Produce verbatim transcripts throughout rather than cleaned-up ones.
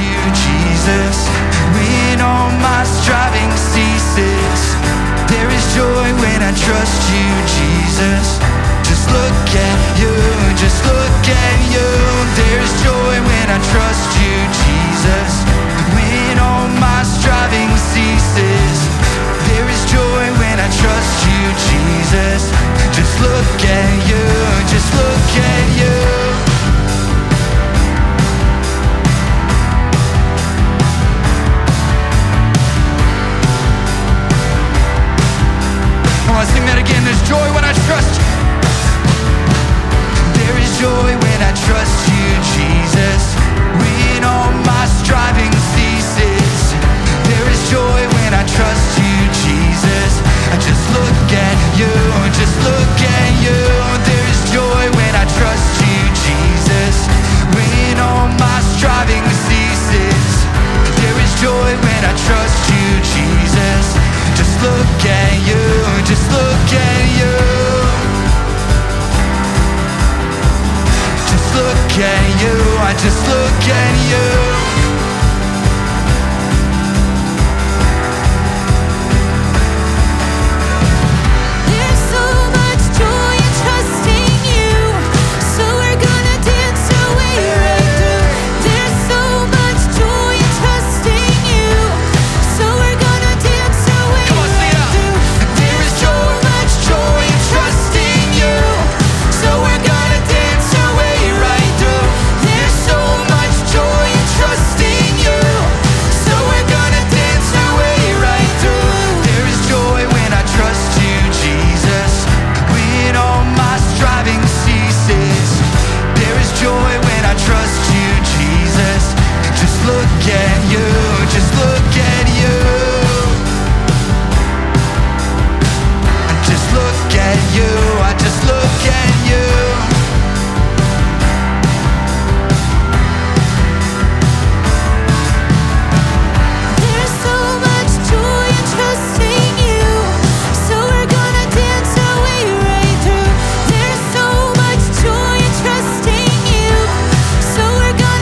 you, Jesus, when all my striving ceases. There is joy when I trust you, Jesus. Just look at you, just look at you. There is joy when I trust you, Jesus, when all my striving ceases. There is joy when I trust you, Jesus. Just look at you, just look at you. I sing that again. There's joy when I trust you. There is joy when I trust you, Jesus, when all my striving ceases. There is joy when I trust you, Jesus. I just look at you, just look at you. There is joy when I trust you, Jesus, when all my striving ceases. There is joy when I trust you, Jesus. Just look at you, just look at you. Just look at you, I just look at you. There's so much joy in trusting you, so we're gonna dance away right through. There's so much joy in trusting you, so we're gonna look at you, just look at you. Just look at you, I just look at you. There's so much joy in trusting you, so we're gonna dance our way right through. There's so much joy in trusting you, so we're gonna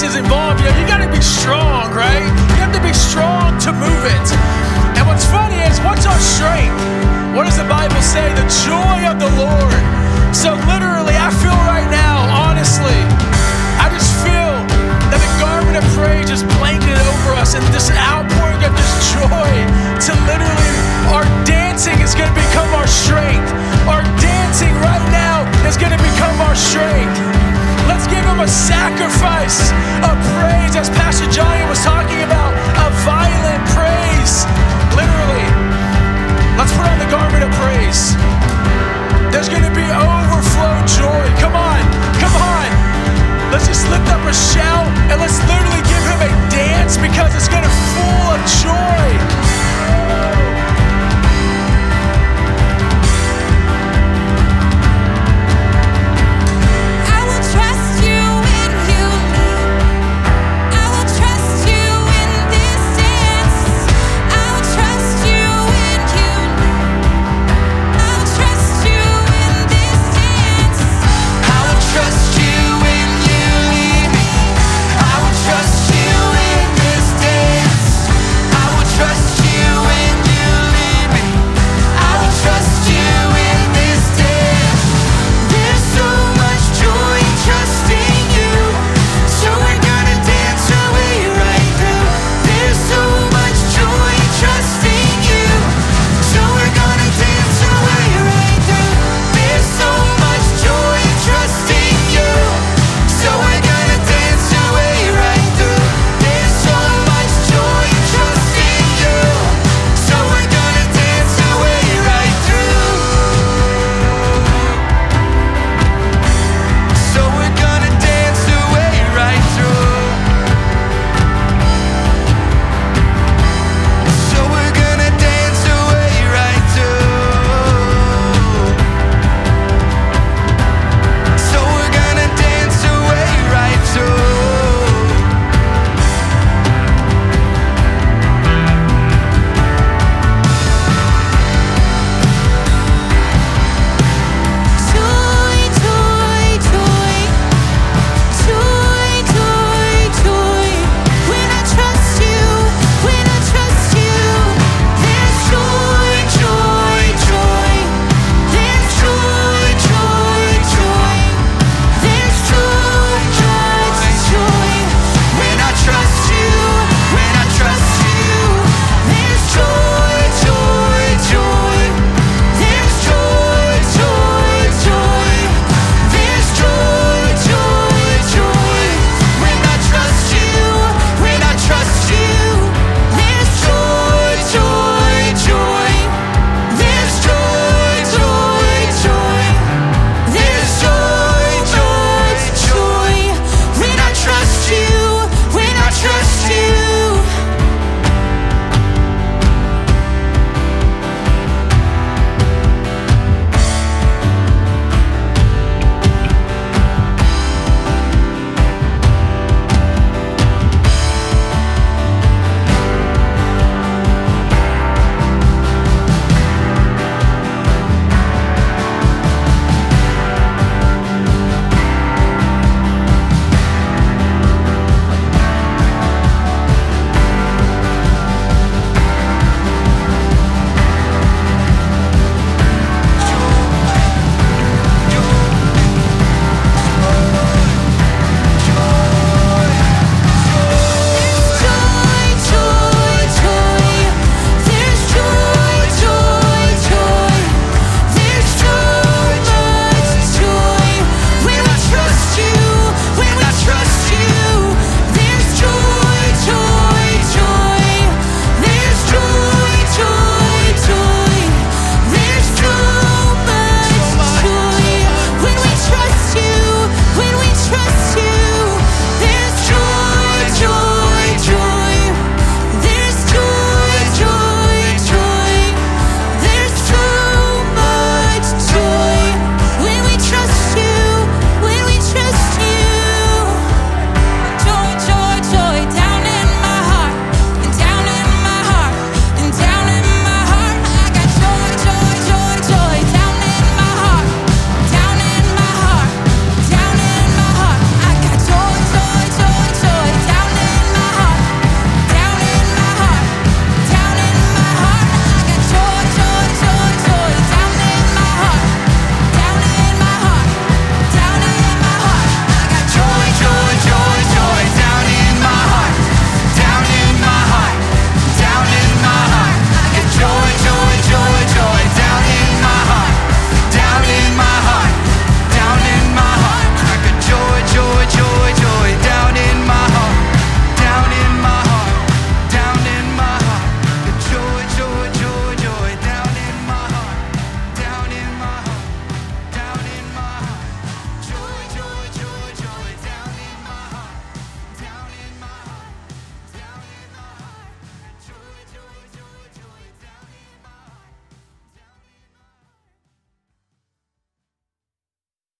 is involved. You know, you got to be strong, right? You have to be strong to move it.